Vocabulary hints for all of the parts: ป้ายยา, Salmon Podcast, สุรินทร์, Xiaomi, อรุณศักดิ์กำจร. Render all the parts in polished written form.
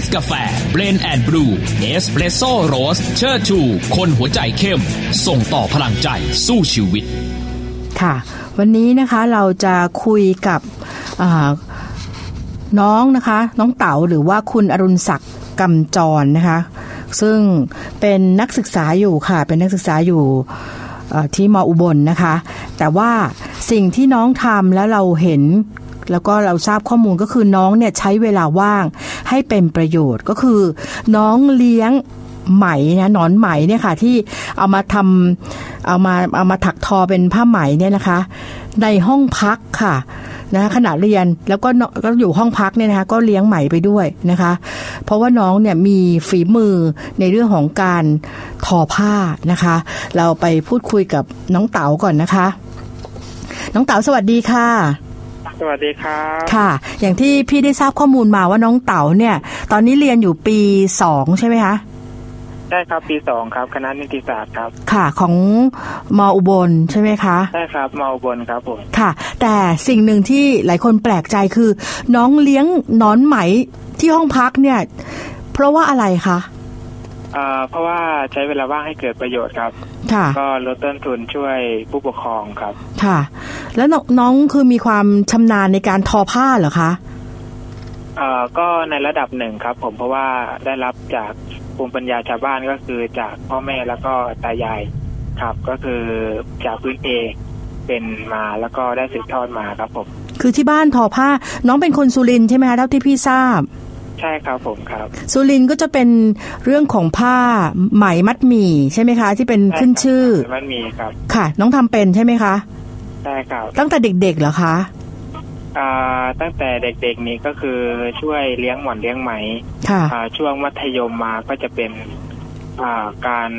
สกาแฟเบรนแอนด์บลูเอสเปรสโซ่โรสเชิดชูคนหัวใจเข้มส่งต่อพลังใจสู้ชีวิตค่ะวันนี้นะคะเราจะคุยกับน้องนะคะน้องเต๋าหรือว่าคุณอรุณศักดิ์กำจรนะคะซึ่งเป็นนักศึกษาอยู่ค่ะเป็นนักศึกษาอยู่ที่ม.อุบลนะคะแต่ว่าสิ่งที่น้องทำแล้วเราเห็นแล้วก็เราทราบข้อมูลก็คือน้องเนี่ยใช้เวลาว่างให้เป็นประโยชน์ก็คือน้องเลี้ยงไหมนะหนอนไหมเนี่ยค่ะที่เอามาทำเอามาถักทอเป็นผ้าไหมเนี่ยนะคะในห้องพักค่ะนะขณะเรียนแล้วก็อยู่ห้องพักเนี่ยนะคะก็เลี้ยงไหมไปด้วยนะคะเพราะว่าน้องเนี่ยมีฝีมือในเรื่องของการทอผ้านะคะเราไปพูดคุยกับน้องเต๋าก่อนนะคะน้องเต๋าสวัสดีค่ะสวัสดีครับค่ะอย่างที่พี่ได้ทราบข้อมูลมาว่าน้องเต๋าเนี่ยตอนนี้เรียนอยู่ปี2ใช่ไหมคะใช่ครับปี2ครับคณะนิติศาสตร์ครับค่ะของม.อุบลใช่ไหมคะใช่ครับม.อุบลครับผมค่ะแต่สิ่งหนึ่งที่หลายคนแปลกใจคือน้องเลี้ยงหนอนไหมที่ห้องพักเนี่ยเพราะว่าอะไรคะเพราะว่าใช้เวลาว่างให้เกิดประโยชน์ครับค่ะก็ลดต้นทุนช่วยผู้ปกครองครับค่ะแล้วน้องคือมีความชำนาญในการทอผ้าเหรอคะก็ในระดับหนึ่งครับผมเพราะว่าได้รับจากภูมิปัญญาชาวบ้านก็คือจากพ่อแม่แล้วก็ตายายครับก็คือจากพื้นเพเป็นมาแล้วก็ได้สืบทอดมาครับผมคือที่บ้านทอผ้าน้องเป็นคนสุรินทร์ใช่ไหมคะเท่าที่พี่ทราบใช่ครับผมครับสุรินทร์ก็จะเป็นเรื่องของผ้าไหมมัดหมี่ใช่ไหมคะที่เป็นขึ้นชื่อมัดหมี่ครับค่ะน้องทำเป็นใช่ไหมคะใช่ครับตั้งแต่เด็กๆเหรอคะตั้งแต่เด็กๆนี้ก็คือช่วยเลี้ยงหม่อนเลี้ยงไหมค่ะช่วงมัธยมมาก็จะเป็นการ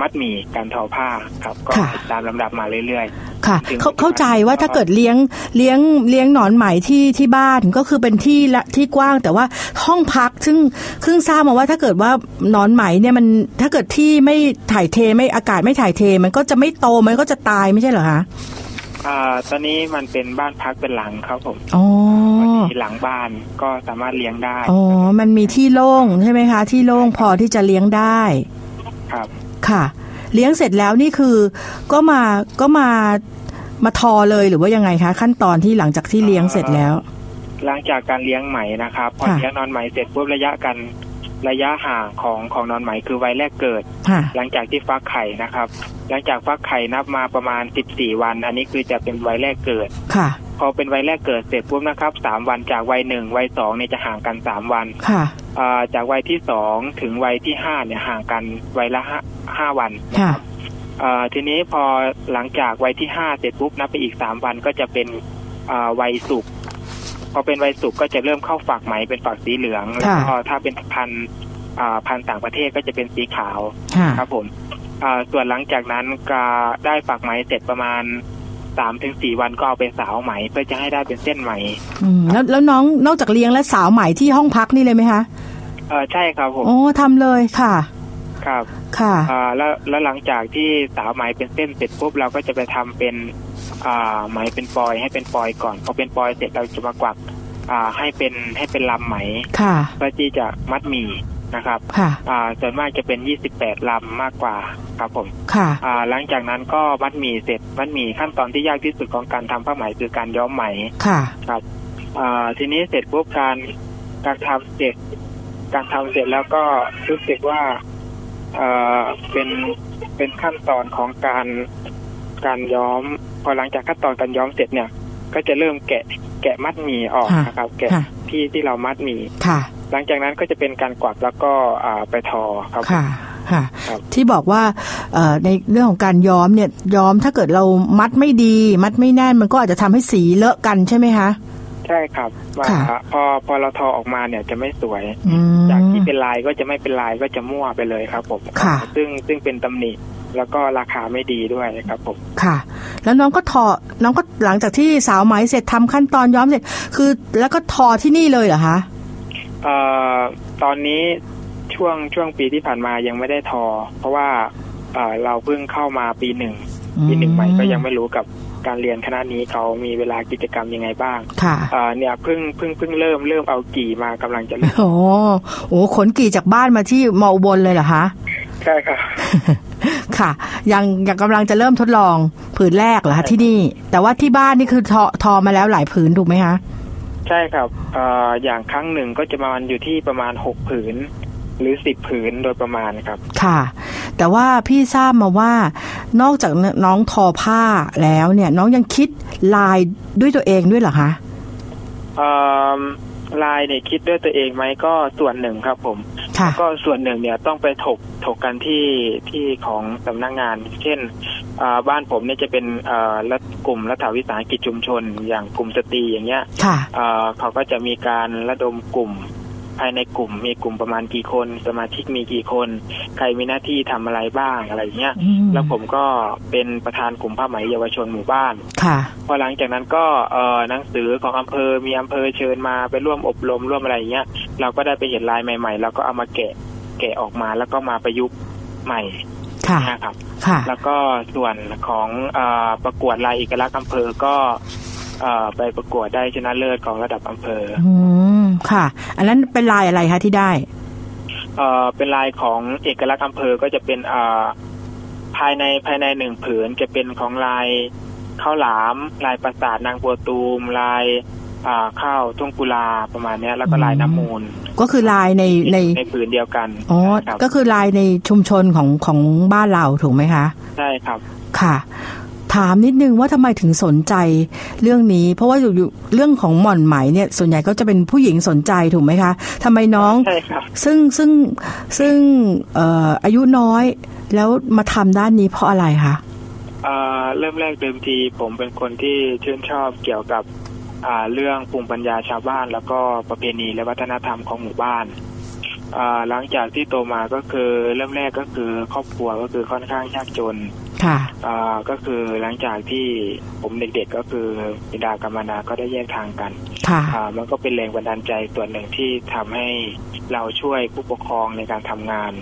มัดหมี่การทอผ้าครับก็ตามลำดับมาเรื่อยๆค่ะเข้าใจว่าถ้าเกิดเลี้ยงหนอนไหมที่บ้านก็คือเป็นที่ละที่กว้างแต่ว่าห้องพักซึ่งทราบมาว่าถ้าเกิดว่าหนอนไหมเนี่ยมันถ้าเกิดที่ไม่ถ่ายเทไม่อากาศไม่ถ่ายเทมันก็จะไม่โตมันก็จะตายไม่ใช่เหรอคะตอนนี้มันเป็นบ้านพักเป็นหลังครับผมอ๋อหลังบ้านก็สามารถเลี้ยงได้อ๋อมันมีที่โล่งใช่ไหมคะที่โล่งพอที่จะเลี้ยงได้ครับค่ะเลี้ยงเสร็จแล้วนี่คือก็มาทอเลยหรือว่ายังไงคะขั้นตอนที่หลังจากที่เลี้ยงเสร็จแล้วหลังจากการเลี้ยงไหมนะครับพอเลี้ยงนอนไหมเสร็จปุ๊บระยะห่างของนอนไหมคือวัยแรกเกิดหลังจากที่ฟักไข่นะครับหลังจากฟักไข่นับมาประมาณ14วันอันนี้คือจะเป็นวัยแรกเกิดค่ะพอเป็นวัยแรกเกิดเสร็จปุ๊บนะครับ3วันจากวัย1วัย2เนี่ยจะห่างกัน3วันค่ะจากวัยที่2ถึงวัยที่5เนี่ยห่างกันวัยละ5วันค่ะทีนี้พอหลังจากวัยที่5เสร็จปุ๊บนับไปอีก3วันก็จะเป็นวัยสุกพอเป็นวัยสุกก็จะเริ่มเข้าฝักไหมเป็นฝักสีเหลืองแล้วก็ถ้าเป็นพันต่างประเทศก็จะเป็นสีขาวครับผมส่วนหลังจากนั้นก็ได้ฝักไหมเสร็จประมาณ 3-4 วันก็เอาไปสาวไหมเพื่อจะให้ได้เป็นเส้นไหมแล้วน้องนอกจากเลี้ยงและสาวไหมที่ห้องพักนี่เลยไหมคะใช่ครับผมโอ้ทำเลยค่ะครับค่ะแล้วหลังจากที่สาวไหมเป็นเส้นเสร็จปุ๊บเราก็จะไปทำเป็นไหมเป็นปอยให้เป็นปอยก่อนพอเป็นปอยเสร็จเราจะมากวักให้เป็นลำไหมเพื่อที่จะมัดหมี่นะครับส่วนมากจะเป็น28ลำมากกว่าครับผมหลังจากนั้นก็มัดหมี่เสร็จมัดหมี่ขั้นตอนที่ยากที่สุดของการทำผ้าไหมคือการย้อมไหมครับทีนี้เสร็จปุ๊บการทำเสร็จแล้วก็รู้สึกว่าเป็นขั้นตอนของการย้อมพอหลังจากขั้นตอนการย้อมเสร็จเนี่ยก็จะเริ่มแกะมัดหมี่ออกนะครับแกะที่เรามัดหมี่หลังจากนั้นก็จะเป็นการกวักแล้วก็ไปทอครับที่บอกว่าในเรื่องของการย้อมเนี่ยย้อมถ้าเกิดเรามัดไม่ดีมัดไม่แน่นมันก็อาจจะทำให้สีเลอะกันใช่ไหมคะใช่ครับพอเราทอออกมาเนี่ยจะไม่สวยจากที่เป็นลายก็จะไม่เป็นลายก็จะมั่วไปเลยครับผมซึ่งเป็นตำหนิแล้วก็ราคาไม่ดีด้วยครับผมค่ะแล้วน้องก็หลังจากที่สาวไหมเสร็จทำขั้นตอนย้อมเสร็จคือแล้วก็ทอที่นี่เลยเหรอคะตอนนี้ช่วงปีที่ผ่านมายังไม่ได้ทอเพราะว่าเราเพิ่งเข้ามาปีหนึ่งใหม่ก็ยังไม่รู้กับ การเรียนคณะนี้เขามีเวลากิจกรรมยังไงบ้างค่ะเนี่ยเพิ่งเริ่มเอากี่มากำลังจะโอ้โหขนกี่จากบ้านมาที่มออุบลเลยเหรอคะใช่ค่ะค่ะยังกำลังจะเริ่มทดลองผืนแรกเหรอคะที่นี่แต่ว่าที่บ้านนี่คือทอมาแล้วหลายผืนถูกไหมคะใช่ครับอย่างครั้งหนึ่งก็จะประมาณอยู่ที่ประมาณ6ผืนหรือ10ผืนโดยประมาณครับค่ะแต่ว่าพี่ทราบมาว่านอกจากน้องทอผ้าแล้วเนี่ยน้องยังคิดลายด้วยตัวเองด้วยเหรอคะลายเนี่ยคิดด้วยตัวเองไหมก็ส่วนหนึ่งครับผมก็ส่วนหนึ่งเนี่ยต้องไปถกกันที่ของสำนักงานเช่นบ้านผมเนี่ยจะเป็นกลุ่มรัฐวิสาหกิจชุมชนอย่างกลุ่มสตรีอย่างเงี้ยเขาก็จะมีการระดมกลุ่มภายในกลุ่มมีกลุ่มประมาณกี่คนสมาชิกมีกี่คนใครมีหน้าที่ทำอะไรบ้างอะไรเงี้ยแล้วผมก็เป็นประธานกลุ่มผ้าไหมเยาวชนหมู่บ้านพอหลังจากนั้นก็หนังสือของอำเภอมีอำเภอเชิญมาไปร่วมอบรมร่วมอะไรเงี้ยเราก็ได้ไปเห็นลายใหม่ๆเราก็เอามาแกะออกมาแล้วก็มาประยุกต์ใหม่นะครับแล้วก็ส่วนของประกวดลายเอกลักษณ์อำเภอก็ไปประกวดได้ชนะเลิศของระดับอำเภอค่ะอันนั้นเป็นลายอะไรคะที่ได้เป็นลายของเอกลักษณ์อำเภอก็จะเป็นภายในหนึ่งผืนจะเป็นของลายข้าวหลามลายปราสาทนางบัวตูมลายข้าวทุ่งกุลาประมาณนี้แล้วก็ลายน้ำมูลก็คือลายในผืนเดียวกันอ๋อก็คือลายในชุมชนของบ้านเราถูกไหมคะใช่ครับค่ะถามนิดนึงว่าทำไมถึงสนใจเรื่องนี้เพราะว่าอยู่เรื่องของหม่อนไหมเนี่ยส่วนใหญ่ก็จะเป็นผู้หญิงสนใจถูกไหมคะทำไมน้องซึ่งอายุน้อยแล้วมาทำด้านนี้เพราะอะไรคะเริ่มแรกเดิมทีผมเป็นคนที่ชื่นชอบเกี่ยวกับเรื่องภูมิปัญญาชาวบ้านแล้วก็ประเพณีและวัฒนธรรมของหมู่บ้านหลังจากที่โตมาก็คือเริ่มแรกก็คือครอบครัวก็คือค่อนข้างยากจนก็คือหลังจากที่ผมเด็กๆก็คือบิดากรรมนาก็ได้แยกทางกันมันก็เป็นแรงบันดาลใจส่วนหนึ่งที่ทำให้เราช่วยผู้ปกครองในการทำงาน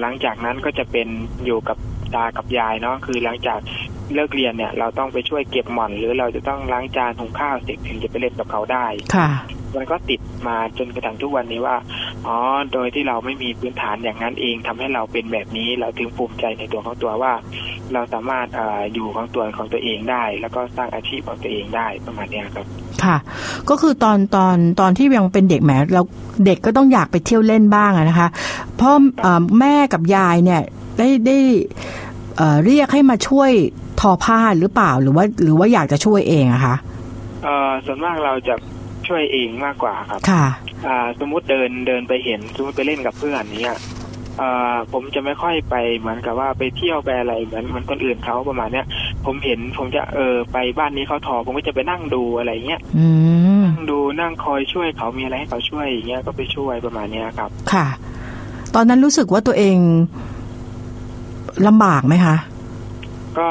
หลังจากนั้นก็จะเป็นอยู่กับตากับยายเนาะคือหลังจากเลิกเรียนเนี่ยเราต้องไปช่วยเก็บหม่อนหรือเราจะต้องล้างจานหุงข้าวเสร็จถึงจะไปเล่นกับเขาได้มันก็ติดมาจนกระทั่งทุกวันนี้ว่าอ๋อโดยที่เราไม่มีพื้นฐานอย่างนั้นเองทำให้เราเป็นแบบนี้เราถึงภูมิใจในตัวของตัวว่าเราสามารถอยู่ของตัวของตัวเองได้แล้วก็สร้างอาชีพของตัวเองได้ประมาณนี้ครับค่ะก็คือตอนที่ยังเป็นเด็กแหมเราเด็กก็ต้องอยากไปเที่ยวเล่นบ้างนะคะพ่อแม่กับยายเนี่ยได้เรียกให้มาช่วยทอผ้าหรือเปล่าหรือว่าอยากจะช่วยเองอะคะส่วนมากเราจะช่วยเองมากกว่าครับค่ะสมมุติเดินไปเห็นสมมุติไปเล่นกับเพื่อนเนี้ยผมจะไม่ค่อยไปเหมือนกับว่าไปเที่ยวไปอะไรเหมือนคนอื่นเขาประมาณเนี้ยผมเห็นผมจะไปบ้านนี้เขาทอผมก็จะไปนั่งดูอะไรเงี้ยนั่งดูนั่งคอยช่วยเขามีอะไรให้เขาช่วยอย่างเงี้ยก็ไปช่วยประมาณเนี้ยครับค่ะตอนนั้นรู้สึกว่าตัวเองลำบากไหมคะก็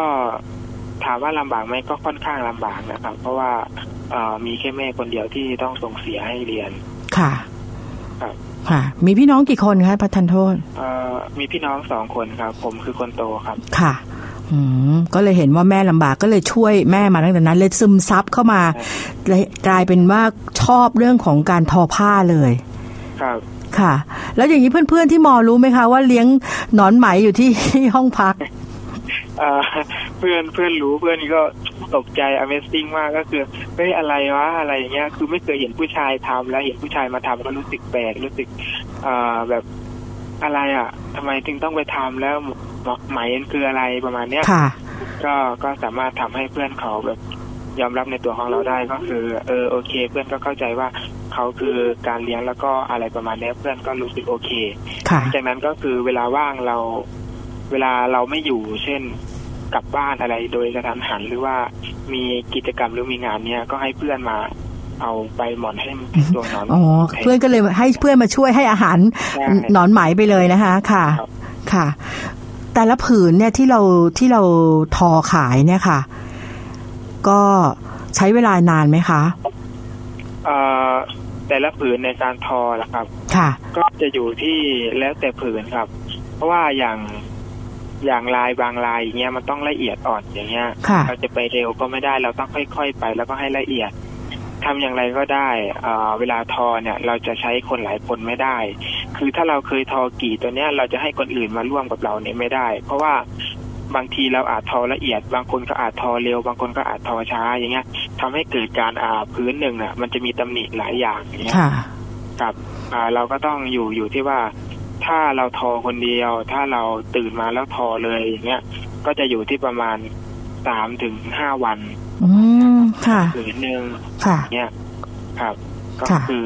ถามว่าลำบากไหมก็ค่อนข้างลำบากนะครับเพราะว่ามีแค่แม่คนเดียวที่ต้องส่งเสียให้เรียนค่ะครับค่ะมีพี่น้องกี่คนคะท่านโทษมีพี่น้อง2คนครับผมคือคนโตครับค่ะก็เลยเห็นว่าแม่ลำบากก็เลยช่วยแม่มาตั้งแต่นั้นเลยซึมซับเข้ามากลายเป็นว่าชอบเรื่องของการทอผ้าเลยครับค่ะแล้วอย่างนี้เพื่อนๆที่มอรู้ไหมคะว่าเลี้ยงหนอนไหมอยู่ที่ห้องพักเพื่อนรู้เพื่อนก็ตกใจ Amazing มากก็คือเฮ้ยอะไรวะอะไรอย่างเงี้ยคือไม่เคยเห็นผู้ชายทำแล้วเห็นผู้ชายมาทำก็รู้สึกแปลกรู้สึกแบบอะไรอ่ะทำไมถึงต้องไปทำแล้วหมายมันคืออะไรประมาณเนี้ยก็สามารถทำให้เพื่อนเขาแบบยอมรับในตัวของเราได้ก็คือโอเคเพื่อนก็เข้าใจว่าเขาคือการเลี้ยงแล้วก็อะไรประมาณนี้เพื่อนก็รู้สึกโอเคจากนั้นก็คือเวลาว่างเราเวลาเราไม่อยู่เช่นกลับบ้านอะไรโดยกระทันหันหรือว่ามีกิจกรรมหรือมีงานเนี้ยก็ให้เพื่อนมาเอาไปหมอนให้ตัวนอนอ๋อเพื่อนก็เลยให้เพื่อนมาช่วยให้อาหารนอนไหมไปเลยนะคะค่ะค่ะแต่ละผืนเนี่ยที่เราทอขายเนี่ยค่ะก็ใช้เวลานานไหมคะแต่ละผืนในการทอนะครับค่ะก็จะอยู่ที่แล้วแต่ผืนครับเพราะว่าอย่าง อย่างลายบางลายอย่างเงี้ยมันต้องละเอียดอ่อนอย่างเงี้ยเราจะไปเร็วก็ไม่ได้เราต้องค่อยๆไปแล้วก็ให้ละเอียดทำอย่างไรก็ได้เวลาทอเนี่ยเราจะใช้คนหลายคนไม่ได้คือถ้าเราเคยทอกี่ตัวเนี้ยเราจะให้คนอื่นมาร่วมกับเราเนี่ยไม่ได้เพราะว่าบางทีเราอาจทอละเอียดบางคนก็อาจทอเร็วบางคนก็อาจทอช้าอย่างเงี้ยทำให้เกิดการพื้นหนึ่งน่ะมันจะมีตำหนิหลายอย่างอย่างเงี้ยกับเราก็ต้องอยู่ที่ว่าถ้าเราทอคนเดียวถ้าเราตื่นมาแล้วทอเลยอย่างเงี้ยก็จะอยู่ที่ประมาณ 3-5 วันผืนหนึ่งเนี่ยครับก็คือ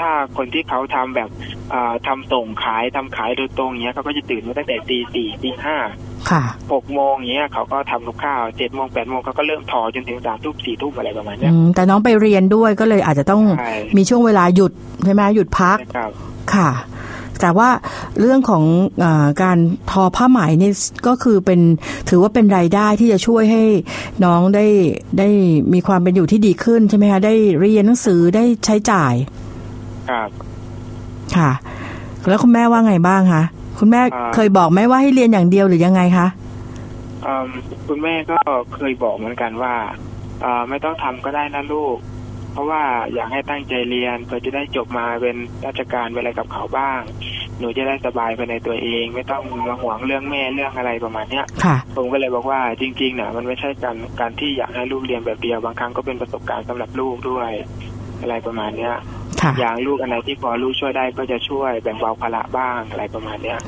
ถ้าคนที่เขาทำแบบทำส่งขายทำขายโดยตรงเนี้ยเขาก็จะตื่นมาตั้งแต่ 4:00 น. 5:00 น. 6:00 น. เนี้ยเขาก็ทำกับข้าว 7:00 น. 8:00 น. เขาก็เริ่มทอจนถึง 3:00 น. 4:00 น. อะไรประมาณเนี้ยแต่น้องไปเรียนด้วยก็เลยอาจจะต้องมีช่วงเวลาหยุดใช่ไหมหยุดพักค่ะแต่ว่าเรื่องของการทอผ้าไหมนี่ก็คือเป็นถือว่าเป็นรายได้ที่จะช่วยให้น้องได้มีความเป็นอยู่ที่ดีขึ้นใช่ไหมคะได้เรียนหนังสือได้ใช้จ่ายครับค่ะแล้วคุณแม่ว่าไงบ้างคะคุณแม่เคยบอกไหมว่าให้เรียนอย่างเดียวหรือยังไงคะคุณแม่ก็เคยบอกเหมือนกันว่าไม่ต้องทำก็ได้นะลูกเพราะว่าอยากให้ตั้งใจเรียนเพื่อจะได้จบมาเป็นราชการเป็นอะไรกับเขาบ้างหนูจะได้สบายภายในตัวเองไม่ต้องมาหวงเรื่องแม่เรื่องอะไรประมาณเนี้ยผมก็เลยบอกว่าจริงๆน่ะมันไม่ใช่การที่อยากให้ลูกเรียนแบบเดียวบางครั้งก็เป็นประสบการณ์สำหรับลูกด้วยอะไรประมาณเนี้ยอย่างลูกอะไรที่พอลูกช่วยได้ก็จะช่วยแบ่งเบาภาระบ้างอะไรประมาณเนี้ย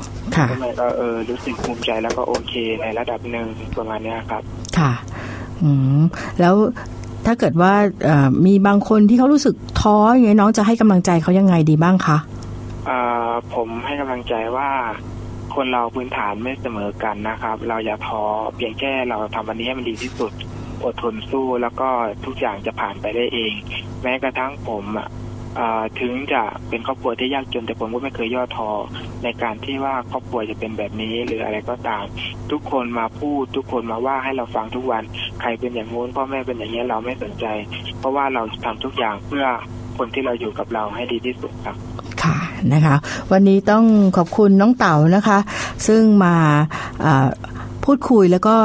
ทำไมก็รู้สึกภูมิใจแล้วก็โอเคในระดับหนึ่งประมาณเนี้ยครับค่ะแล้วถ้าเกิดว่ามีบางคนที่เขารู้สึกท้ออย่างนี้น้องจะให้กำลังใจเขายังไงดีบ้างคะผมให้กำลังใจว่าคนเราพื้นฐานไม่เสมอกันนะครับเราอย่าท้อเพียงแค่เราทำวันนี้ให้มันดีที่สุดอดทนสู้แล้วก็ทุกอย่างจะผ่านไปได้เองแม้กระทั่งผมถึงจะเป็นครอบครัวที่ยากจนแต่ผมก็ไม่เคยย่อท้อในการที่ว่าครอบครัวจะเป็นแบบนี้หรืออะไรก็ตามทุกคนมาพูดทุกคนมาว่าให้เราฟังทุกวันใครเป็นอย่างงู้นพ่อแม่เป็นอย่างนี้เราไม่สนใจเพราะว่าเราทำทุกอย่างเพื่อคนที่เราอยู่กับเราให้ดีที่สุดครับค่ะนะคะวันนี้ต้องขอบคุณน้องเต๋านะคะซึ่งมาพูดคุยแล้วก็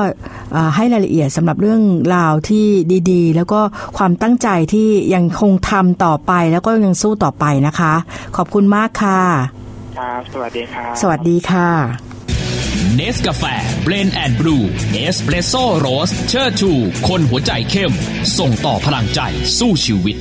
ให้รายละเอียดสำหรับเรื่องราวที่ดีๆแล้วก็ความตั้งใจที่ยังคงทำต่อไปแล้วก็ยังสู้ต่อไปนะคะขอบคุณมากค่ะครับสวัสดีค่ะสวัสดีค่ะเนสกาแฟเบลนด์แอนด์บลูเนสเปรสโซ่โรสเชิดชูคนหัวใจเข้มส่งต่อพลังใจสู้ชีวิต